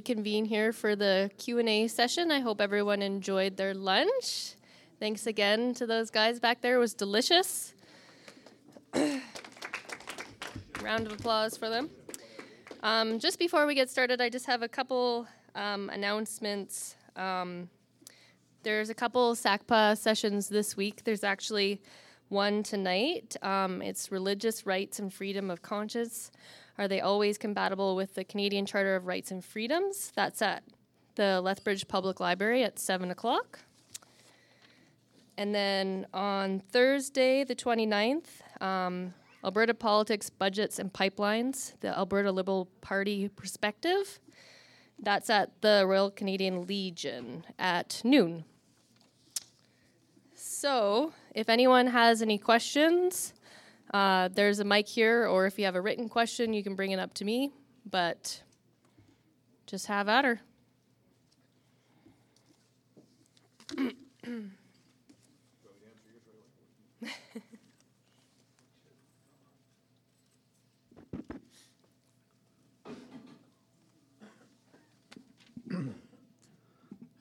Convene here for the Q&A session. I hope everyone enjoyed their lunch. Thanks again to those guys back there. It was delicious. Round of applause for them. Just before we get started, I just have a couple announcements. There's a couple SACPA sessions this week. There's actually one tonight. It's Religious Rights and Freedom of Conscience. Are they always compatible with the Canadian Charter of Rights and Freedoms? That's at the Lethbridge Public Library at 7 o'clock. And then on Thursday, the 29th, Alberta Politics, Budgets, and Pipelines, the Alberta Liberal Party Perspective. That's at the Royal Canadian Legion at noon. So if anyone has any questions, there's a mic here, or if you have a written question, you can bring it up to me, but just have at her.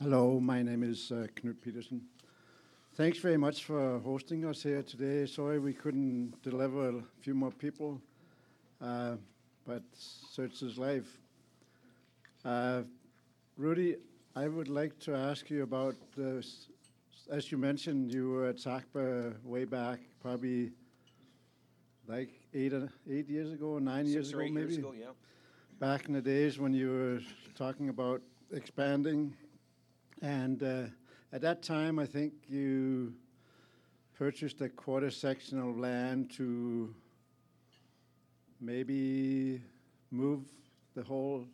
Hello, my name is Knut Peterson. Thanks very much for hosting us here today. Sorry we couldn't deliver a few more people, but such is life. Rudy, I would like to ask you about, as you mentioned, you were at SACPA way back, probably like eight years ago, maybe? Yeah. Back in the days when you were talking about expanding. And at that time, I think you purchased a quarter section of land to maybe move the whole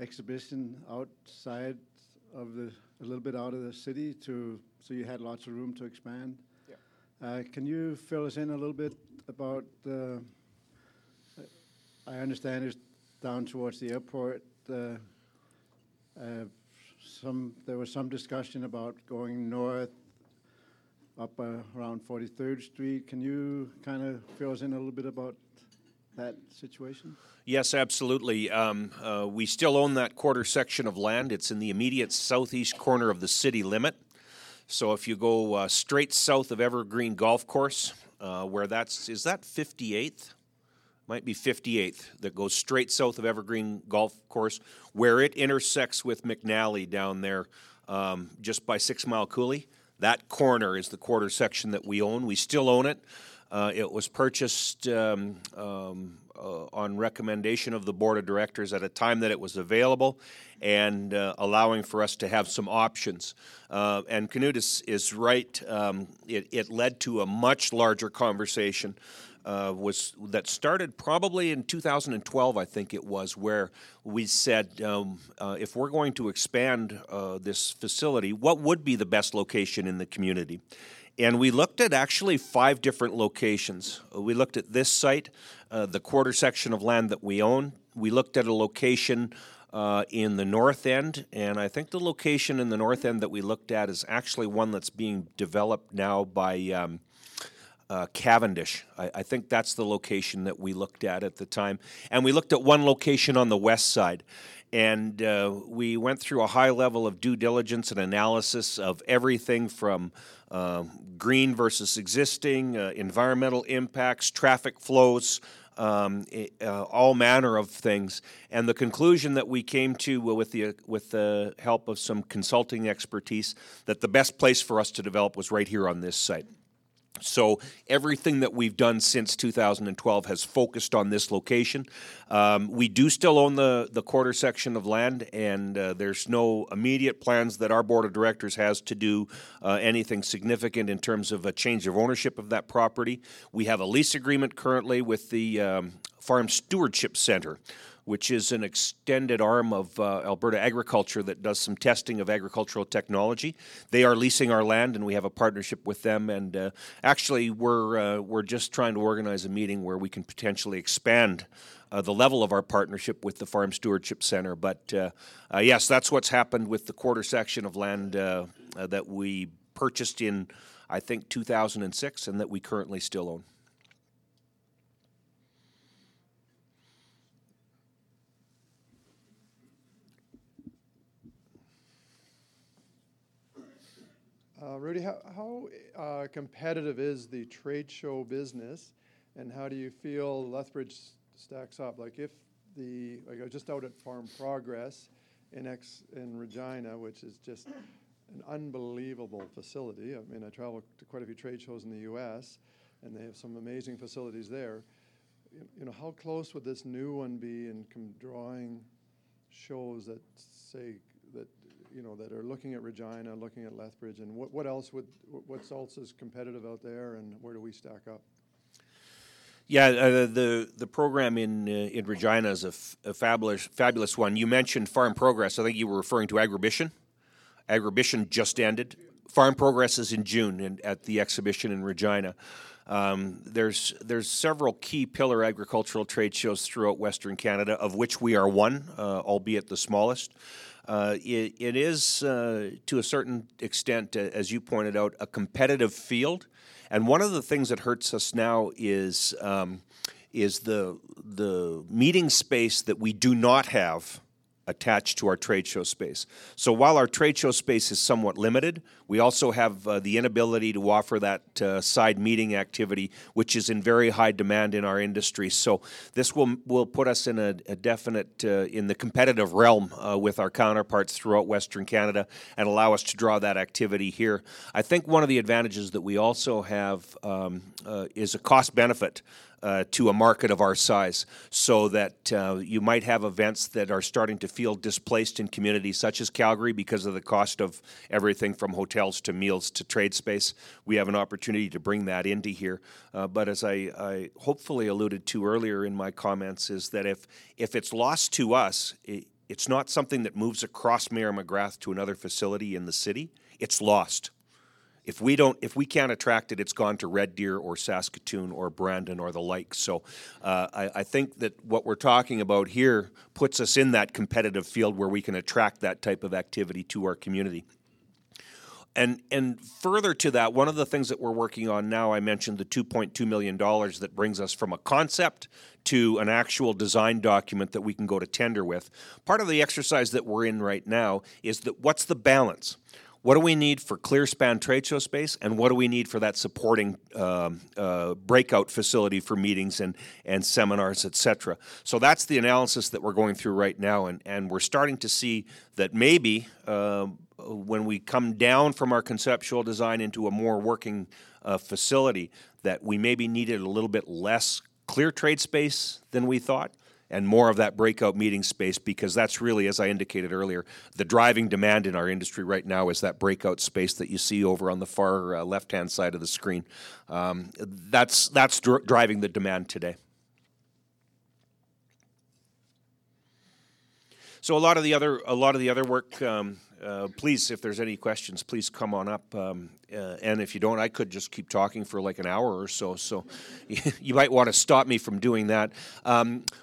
exhibition outside of the, a little bit out of the city, to so you had lots of room to expand. Yeah. Can you fill us in a little bit about the, I understand it's down towards the airport, there was some discussion about going north up around 43rd Street. Can you kind of fill us in a little bit about that situation? Yes, absolutely. We still own that quarter section of land. It's in the immediate southeast corner of the city limit. So if you go straight south of Evergreen Golf Course, where that's, is that 58th? Might be 58th, that goes straight south of Evergreen Golf Course, where it intersects with McNally down there just by 6 Mile Coulee. That corner is the quarter section that we own. We still own it. It was purchased on recommendation of the Board of Directors at a time that it was available and allowing for us to have some options. And Knut is right. It led to a much larger conversation that started probably in 2012, I think it was, where we said if we're going to expand this facility, what would be the best location in the community? And we looked at actually 5 different locations. We looked at this site, the quarter section of land that we own. We looked at a location in the north end, and I think the location in the north end that we looked at is actually one that's being developed now by Cavendish. I think that's the location that we looked at the time. And we looked at one location on the west side. And we went through a high level of due diligence and analysis of everything from green versus existing, environmental impacts, traffic flows, all manner of things. And the conclusion that we came to with the help of some consulting expertise, that the best place for us to develop was right here on this site. So everything that we've done since 2012 has focused on this location. We do still own the quarter section of land, and there's no immediate plans that our Board of Directors has to do anything significant in terms of a change of ownership of that property. We have a lease agreement currently with the Farm Stewardship Centre, which is an extended arm of Alberta Agriculture that does some testing of agricultural technology. They are leasing our land, and we have a partnership with them. And actually, we're just trying to organize a meeting where we can potentially expand the level of our partnership with the Farm Stewardship Centre. But yes, that's what's happened with the quarter section of land that we purchased in, I think, 2006, and that we currently still own. Rudy, how competitive is the trade show business, and how do you feel Lethbridge stacks up? Like if the, like I was just out at Farm Progress in Regina, which is just an unbelievable facility. I mean, I travel to quite a few trade shows in the U.S., and they have some amazing facilities there. You know, how close would this new one be in drawing shows that say that, you know, that are looking at Regina, looking at Lethbridge, and what else is competitive out there, and where do we stack up? Yeah, the program in Regina is a fabulous one. You mentioned Farm Progress. I think you were referring to Agribition. Agribition just ended. Farm Progress is in June at the exhibition in Regina. There's several key pillar agricultural trade shows throughout Western Canada, of which we are one, albeit the smallest. It is, to a certain extent, as you pointed out, a competitive field. And one of the things that hurts us now is the meeting space that we do not have attached to our trade show space. So while our trade show space is somewhat limited, we also have the inability to offer that side meeting activity, which is in very high demand in our industry. So this will put us in a definite, in the competitive realm with our counterparts throughout Western Canada and allow us to draw that activity here. I think one of the advantages that we also have is a cost benefit to a market of our size, so that you might have events that are starting to feel displaced in communities such as Calgary because of the cost of everything from hotels to meals to trade space. We have an opportunity to bring that into here. But as I hopefully alluded to earlier in my comments, is that if it's lost to us, it's not something that moves across Mayor McGrath to another facility in the city. It's lost. If we can't attract it, it's gone to Red Deer or Saskatoon or Brandon or the like. So I think that what we're talking about here puts us in that competitive field where we can attract that type of activity to our community. And further to that, one of the things that we're working on now, I mentioned the $2.2 million that brings us from a concept to an actual design document that we can go to tender with. Part of the exercise that we're in right now is that what's the balance? What do we need for clear span trade show space, and what do we need for that supporting breakout facility for meetings and seminars, et cetera? So that's the analysis that we're going through right now, and we're starting to see that maybe when we come down from our conceptual design into a more working facility, that we maybe needed a little bit less clear trade space than we thought, and more of that breakout meeting space, because that's really, as I indicated earlier, the driving demand in our industry right now is that breakout space that you see over on the far left-hand side of the screen. That's driving the demand today. So a lot of the other work. Please, if there's any questions, please come on up. And if you don't, I could just keep talking for like an hour or so. So you might want to stop me from doing that.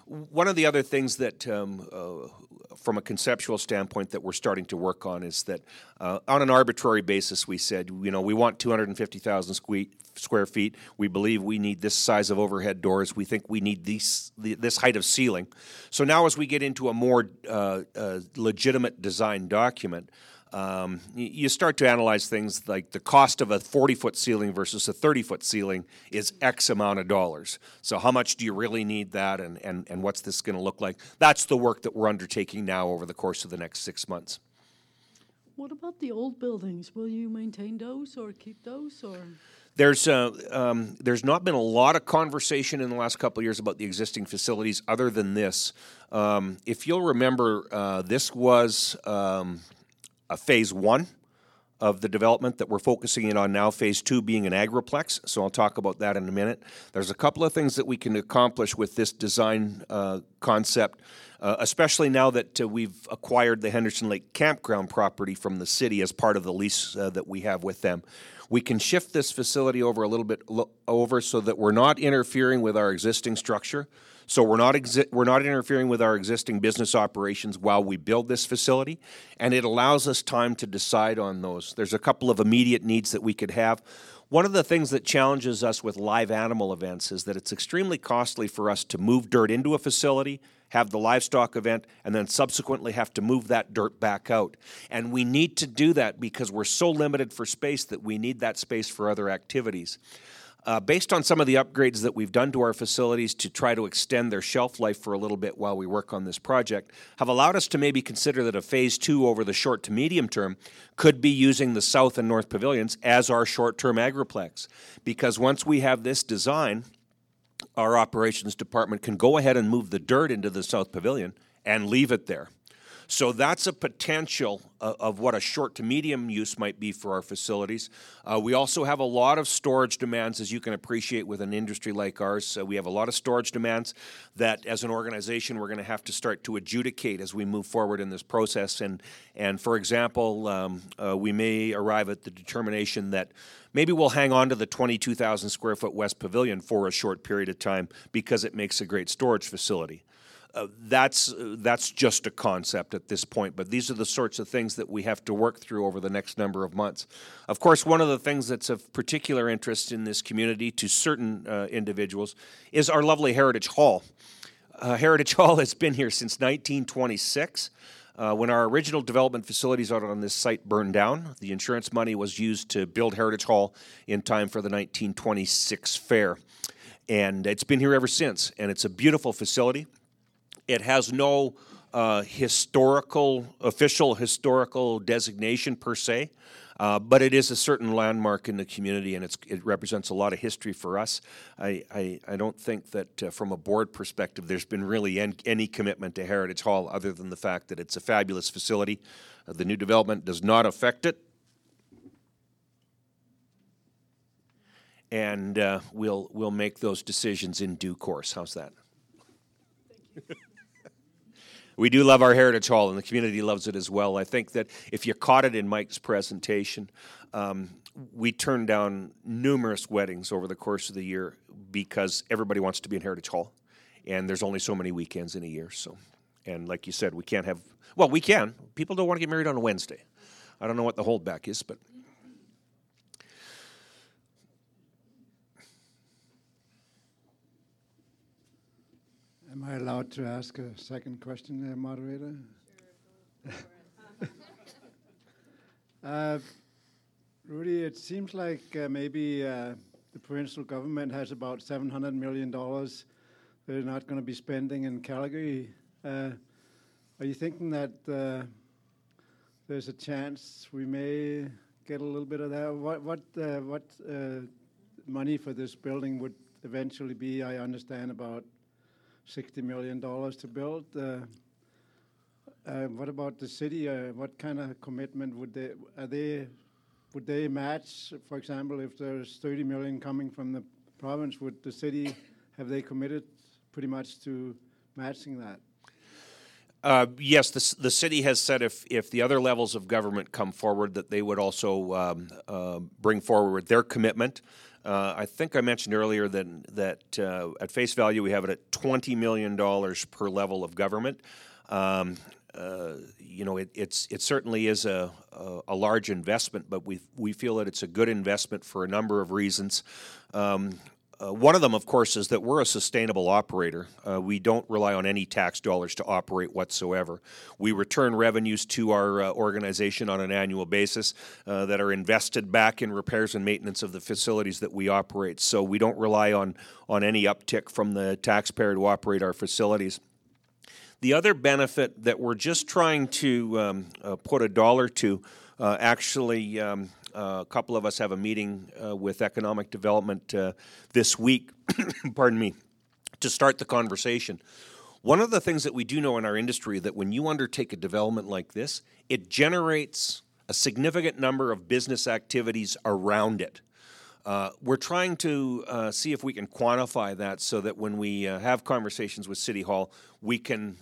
One of the other things that, from a conceptual standpoint, that we're starting to work on is that on an arbitrary basis, we said, you know, we want 250,000 square feet. We believe we need this size of overhead doors. We think we need this height of ceiling. So now as we get into a more legitimate design document, you start to analyze things like the cost of a 40-foot ceiling versus a 30-foot ceiling is X amount of dollars. So how much do you really need that, and what's this going to look like? That's the work that we're undertaking now over the course of the next 6 months. What about the old buildings? Will you maintain those or keep those, or...? There's not been a lot of conversation in the last couple of years about the existing facilities other than this. If you'll remember, this was... a phase one of the development that we're focusing in on now, phase two being an agriplex, so I'll talk about that in a minute. There's a couple of things that we can accomplish with this design concept, especially now that we've acquired the Henderson Lake campground property from the city as part of the lease that we have with them. We can shift this facility over a little bit over so that we're not interfering with our existing structure. So we're not interfering with our existing business operations while we build this facility, and it allows us time to decide on those. There's a couple of immediate needs that we could have. One of the things that challenges us with live animal events is that it's extremely costly for us to move dirt into a facility, have the livestock event, and then subsequently have to move that dirt back out. And we need to do that because we're so limited for space that we need that space for other activities. Based on some of the upgrades that we've done to our facilities to try to extend their shelf life for a little bit while we work on this project, have allowed us to maybe consider that a phase two over the short to medium term could be using the south and north pavilions as our short-term agriplex. Because once we have this design, our operations department can go ahead and move the dirt into the south pavilion and leave it there. So that's a potential of what a short to medium use might be for our facilities. We also have a lot of storage demands, as you can appreciate with an industry like ours. So we have a lot of storage demands that, as an organization, we're going to have to start to adjudicate as we move forward in this process. And for example, we may arrive at the determination that maybe we'll hang on to the 22,000 square foot West Pavilion for a short period of time because it makes a great storage facility. That's just a concept at this point, but these are the sorts of things that we have to work through over the next number of months. Of course, one of the things that's of particular interest in this community to certain individuals is our lovely Heritage Hall. Heritage Hall has been here since 1926. When our original development facilities out on this site burned down, the insurance money was used to build Heritage Hall in time for the 1926 fair. And it's been here ever since, and it's a beautiful facility. It has no official historical designation per se, but it is a certain landmark in the community, and it represents a lot of history for us. I don't think that from a board perspective there's been really any commitment to Heritage Hall other than the fact that it's a fabulous facility. The new development does not affect it. And we'll make those decisions in due course. How's that? Thank you. We do love our Heritage Hall, and the community loves it as well. I think that if you caught it in Mike's presentation, we turned down numerous weddings over the course of the year because everybody wants to be in Heritage Hall, and there's only so many weekends in a year. So, and like you said, we can't have – well, we can. People don't want to get married on a Wednesday. I don't know what the holdback is, but – am I allowed to ask a second question there, moderator? Sure, go for it. Rudy, it seems like maybe the provincial government has about $700 million they're not going to be spending in Calgary. Are you thinking that there's a chance we may get a little bit of that? What money for this building would eventually be, I understand, about $60 million to build. What about the city? What kind of commitment would they match? For example, if there's $30 million coming from the province, would the city, have they committed pretty much to matching that? Yes, the city has said if the other levels of government come forward that they would also bring forward their commitment. I think I mentioned earlier that at face value we have it at $20 million per level of government. It certainly is a large investment, but we feel that it's a good investment for a number of reasons. One of them, of course, is that we're a sustainable operator. We don't rely on any tax dollars to operate whatsoever. We return revenues to our organization on an annual basis that are invested back in repairs and maintenance of the facilities that we operate. So we don't rely on any uptick from the taxpayer to operate our facilities. The other benefit that we're just trying to put a dollar to, a couple of us have a meeting with economic development this week, pardon me, to start the conversation. One of the things that we do know in our industry that when you undertake a development like this, it generates a significant number of business activities around it. We're trying to see if we can quantify that so that when we have conversations with City Hall, we can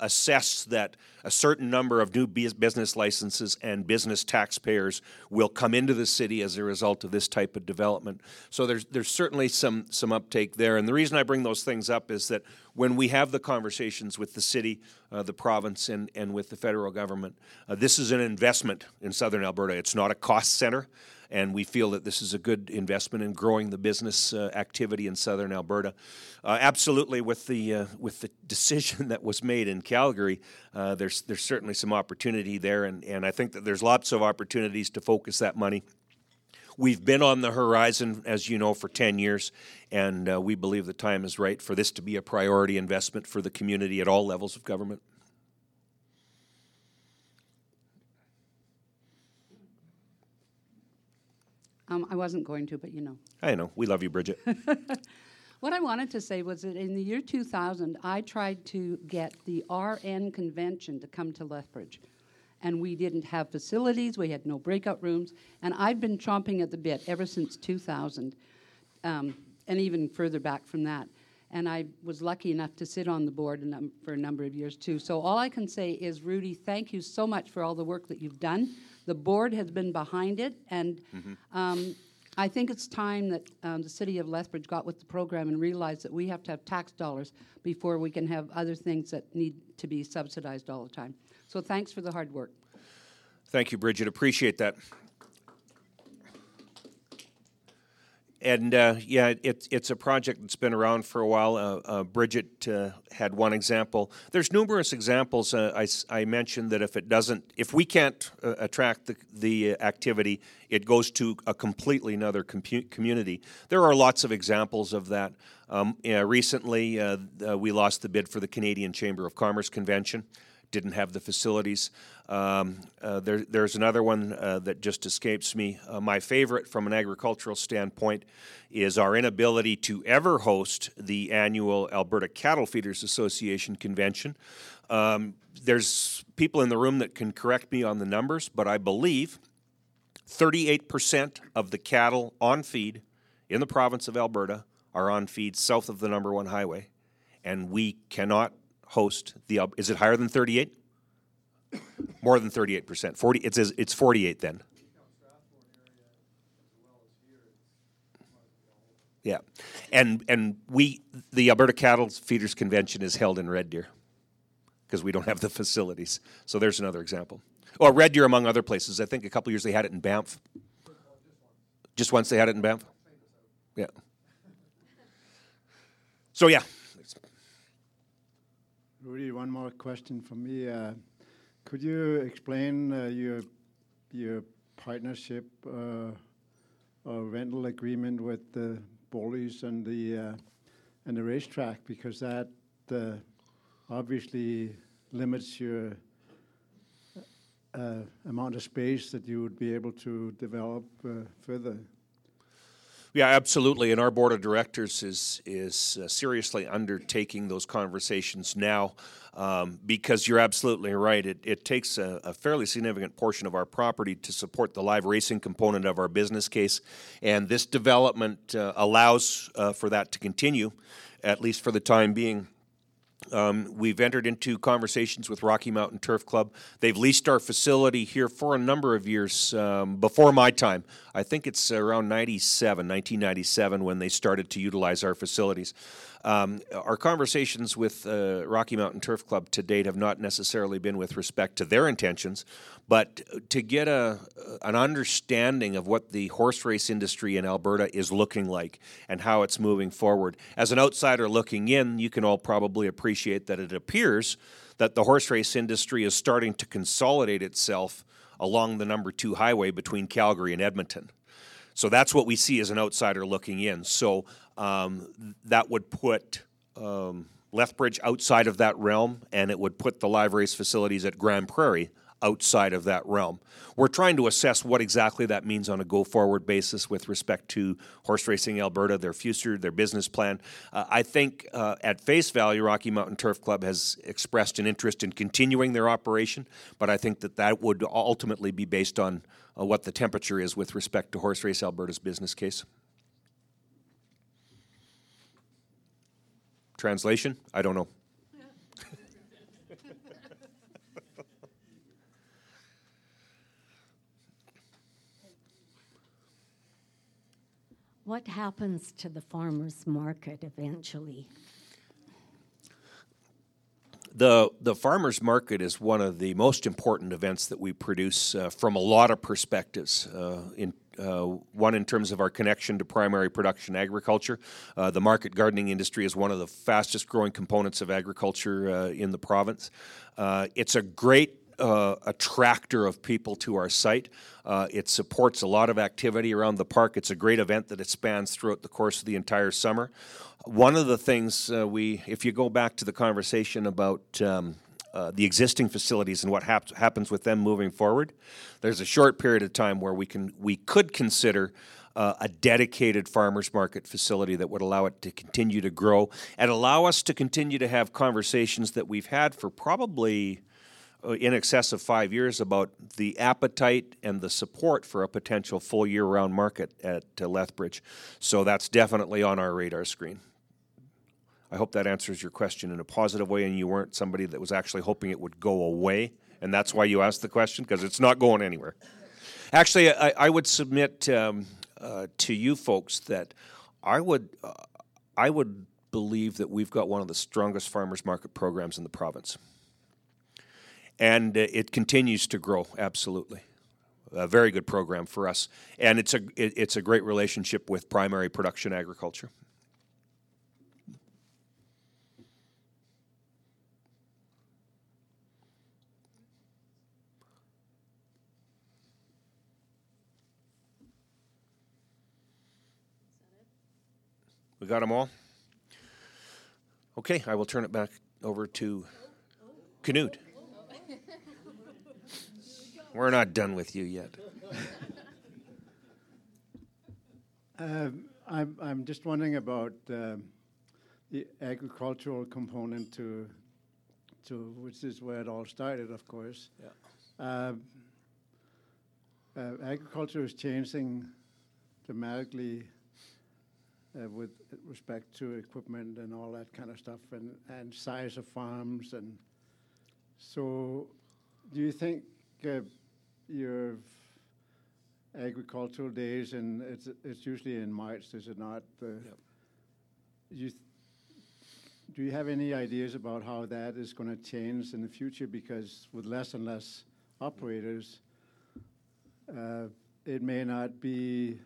assess that a certain number of new business licenses and business taxpayers will come into the city as a result of this type of development. So there's certainly some uptake there. And the reason I bring those things up is that when we have the conversations with the city, the province, and with the federal government, this is an investment in Southern Alberta. It's not a cost center. and we feel that this is a good investment in growing the business activity in Southern Alberta. Absolutely, with the decision that was made in Calgary, there's certainly some opportunity there, and I think that there's lots of opportunities to focus that money. We've been on the horizon, as you know, for 10 years, and we believe the time is right for this to be a priority investment for the community at all levels of government. I wasn't going to, but you know. I know. We love you, Bridget. What I wanted to say was that in the year 2000, I tried to get the RN convention to come to Lethbridge. And we didn't have facilities, we had no breakout rooms, and I've been chomping at the bit ever since 2000, and even further back from that. And I was lucky enough to sit on the board for a number of years too. So all I can say is, Rudy, thank you so much for all the work that you've done. The board has been behind it, and I think it's time that the city of Lethbridge got with the program and realized that we have to have tax dollars before we can have other things that need to be subsidized all the time. So thanks for the hard work. Thank you, Bridget. Appreciate that. And, yeah, it's a project that's been around for a while. Bridget had one example. There's numerous examples. I mentioned that if we can't attract the activity, it goes to a completely another community. There are lots of examples of that. Recently, we lost the bid for the Canadian Chamber of Commerce Convention. Didn't have the facilities. There's another one that just escapes me. My favorite from an agricultural standpoint is our inability to ever host the annual Alberta Cattle Feeders Association Convention. There's people in the room that can correct me on the numbers, but I believe 38% of the cattle on feed in the province of Alberta are on feed south of the number one highway, and we cannot host the. Is it higher than 38? More than 38%. 40. It's 48 then. Yeah, and the Alberta Cattle Feeders Convention is held in Red Deer because we don't have the facilities. So there's another example. Or Red Deer, among other places. I think a couple years they had it in Banff. Just once they had it in Banff. Yeah. So yeah. Rudy, one more question for me. Could you explain your partnership or rental agreement with the bullies and the racetrack? Because that obviously limits your amount of space that you would be able to develop further. Yeah, absolutely. And our board of directors is seriously undertaking those conversations now because you're absolutely right. It takes a fairly significant portion of our property to support the live racing component of our business case. And this development allows for that to continue, at least for the time being. We've entered into conversations with Rocky Mountain Turf Club. They've leased our facility here for a number of years before my time. I think it's around 1997 when they started to utilize our facilities. Our conversations with Rocky Mountain Turf Club to date have not necessarily been with respect to their intentions, but to get an understanding of what the horse race industry in Alberta is looking like and how it's moving forward. As an outsider looking in, you can all probably appreciate that it appears that the horse race industry is starting to consolidate itself along the number 2 highway between Calgary and Edmonton. So that's what we see as an outsider looking in. So that would put Lethbridge outside of that realm, and it would put the live race facilities at Grand Prairie outside of that realm. We're trying to assess what exactly that means on a go-forward basis with respect to Horse Racing Alberta, their future, their business plan. I think at face value, Rocky Mountain Turf Club has expressed an interest in continuing their operation, but I think that would ultimately be based on what the temperature is with respect to Horse Race Alberta's business case. Translation? I don't know. What happens to the farmers' market eventually? The farmers' market is one of the most important events that we produce from a lot of perspectives. In One in terms of our connection to primary production agriculture. The market gardening industry is one of the fastest growing components of agriculture in the province. It's a great attractor of people to our site. It supports a lot of activity around the park. It's a great event that it spans throughout the course of the entire summer. One of the things if you go back to the conversation about the existing facilities and what happens with them moving forward, there's a short period of time where we could consider a dedicated farmers market facility that would allow it to continue to grow and allow us to continue to have conversations that we've had for probably in excess of 5 years about the appetite and the support for a potential full year-round market at Lethbridge. So that's definitely on our radar screen. I hope that answers your question in a positive way, and you weren't somebody that was actually hoping it would go away, and that's why you asked the question, because it's not going anywhere. Actually, I would submit to you folks that I would believe that we've got one of the strongest farmers market programs in the province. And it continues to grow, absolutely. A very good program for us. And it's a great relationship with primary production agriculture. We got them all? Okay, I will turn it back over to Knut. We're not done with you yet. I'm just wondering about the agricultural component to which is where it all started, of course. Yeah. Agriculture is changing dramatically with respect to equipment and all that kind of stuff, and size of farms, and so do you think your agricultural days, and it's usually in March, is it not? Yep. Do you have any ideas about how that is going to change in the future? Because with less and less operators, it may not be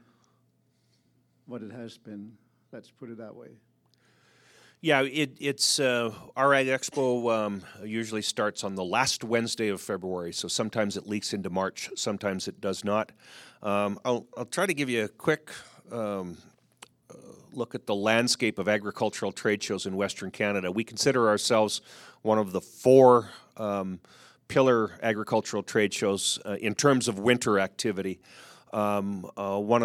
what it has been. Let's put it that way. Yeah, it's our Ag Expo usually starts on the last Wednesday of February, so sometimes it leaks into March, sometimes it does not. I'll try to give you a quick look at the landscape of agricultural trade shows in Western Canada. We consider ourselves one of the four pillar agricultural trade shows in terms of winter activity. One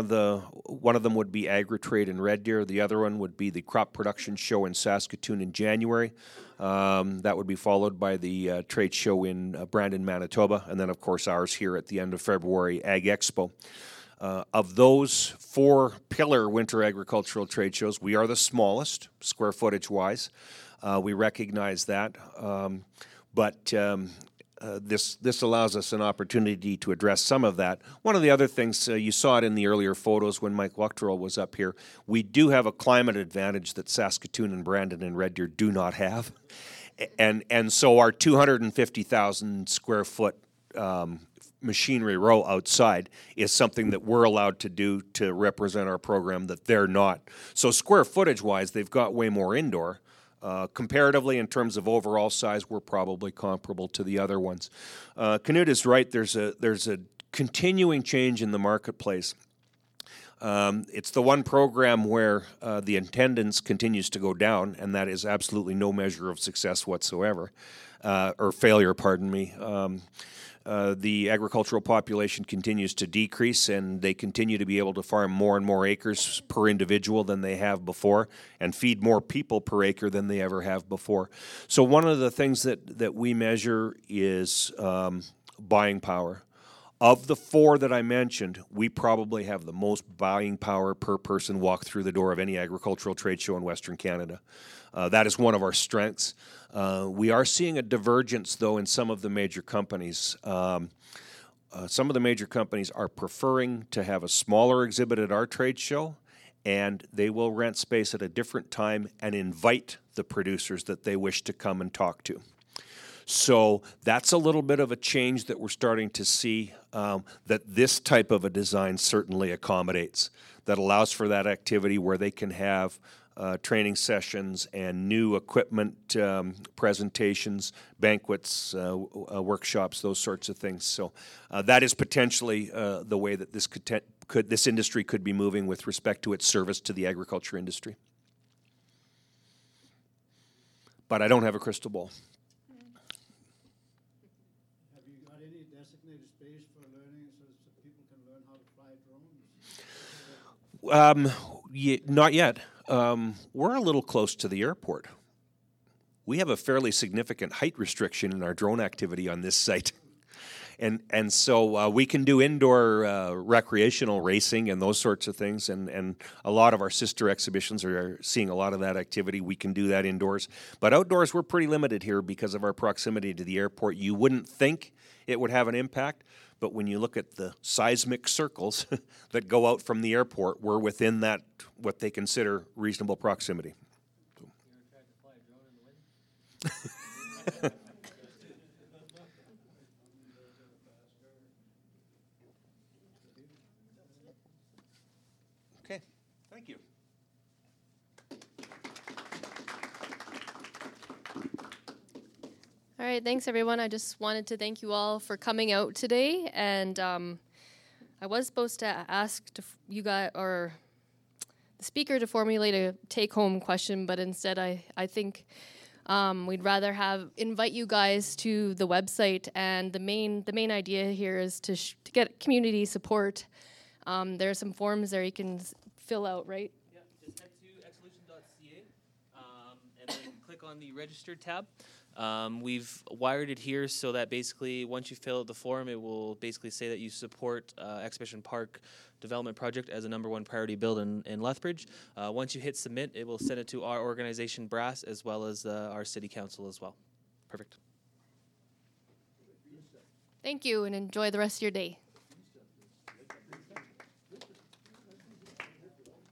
of them would be Agri Trade in Red Deer. The other one would be the crop production show in Saskatoon in January. That would be followed by the trade show in Brandon, Manitoba, and then of course ours here at the end of February, Ag Expo. Of those four pillar winter agricultural trade shows, we are the smallest square footage wise. We recognize that, this allows us an opportunity to address some of that. One of the other things, you saw it in the earlier photos when Mike Wachterall was up here, we do have a climate advantage that Saskatoon and Brandon and Red Deer do not have. And so our 250,000 square foot machinery row outside is something that we're allowed to do to represent our program that they're not. So square footage wise, they've got way more indoor. Comparatively, in terms of overall size, we're probably comparable to the other ones. Knut is right. There's a continuing change in the marketplace. It's the one program where the attendance continues to go down, and that is absolutely no measure of success whatsoever, or failure, pardon me. The agricultural population continues to decrease, and they continue to be able to farm more and more acres per individual than they have before and feed more people per acre than they ever have before. So one of the things that we measure is buying power. Of the four that I mentioned, we probably have the most buying power per person walk through the door of any agricultural trade show in Western Canada. That is one of our strengths. We are seeing a divergence, though, in some of the major companies. Some of the major companies are preferring to have a smaller exhibit at our trade show, and they will rent space at a different time and invite the producers that they wish to come and talk to. So that's a little bit of a change that we're starting to see that this type of a design certainly accommodates, that allows for that activity where they can have training sessions and new equipment presentations, banquets, workshops, those sorts of things. So that is potentially the way that this this industry could be moving with respect to its service to the agriculture industry. But I don't have a crystal ball. Have you got any designated space for learning so that people can learn how to fly drones? Not yet. We're a little close to the airport. We have a fairly significant height restriction in our drone activity on this site. And so we can do indoor recreational racing and those sorts of things, and a lot of our sister exhibitions are seeing a lot of that activity. We can do that indoors. But outdoors, we're pretty limited here because of our proximity to the airport. You wouldn't think it would have an impact, but when you look at the seismic circles that go out from the airport, we're within that, what they consider reasonable proximity. You're trying to fly a drone in the wind? All right, thanks everyone. I just wanted to thank you all for coming out today, and I was supposed to ask you guys or the speaker to formulate a take-home question, but instead I think we'd rather invite you guys to the website, and the main idea here is to get community support. There are some forms there you can fill out, right? Yeah, just head to exolution.ca and then click on the register tab. We've wired it here so that basically once you fill out the form, it will basically say that you support Exhibition Park Development Project as a #1 priority build in Lethbridge. Once you hit submit, it will send it to our organization Brass as well as our city council as well. Perfect. Thank you and enjoy the rest of your day.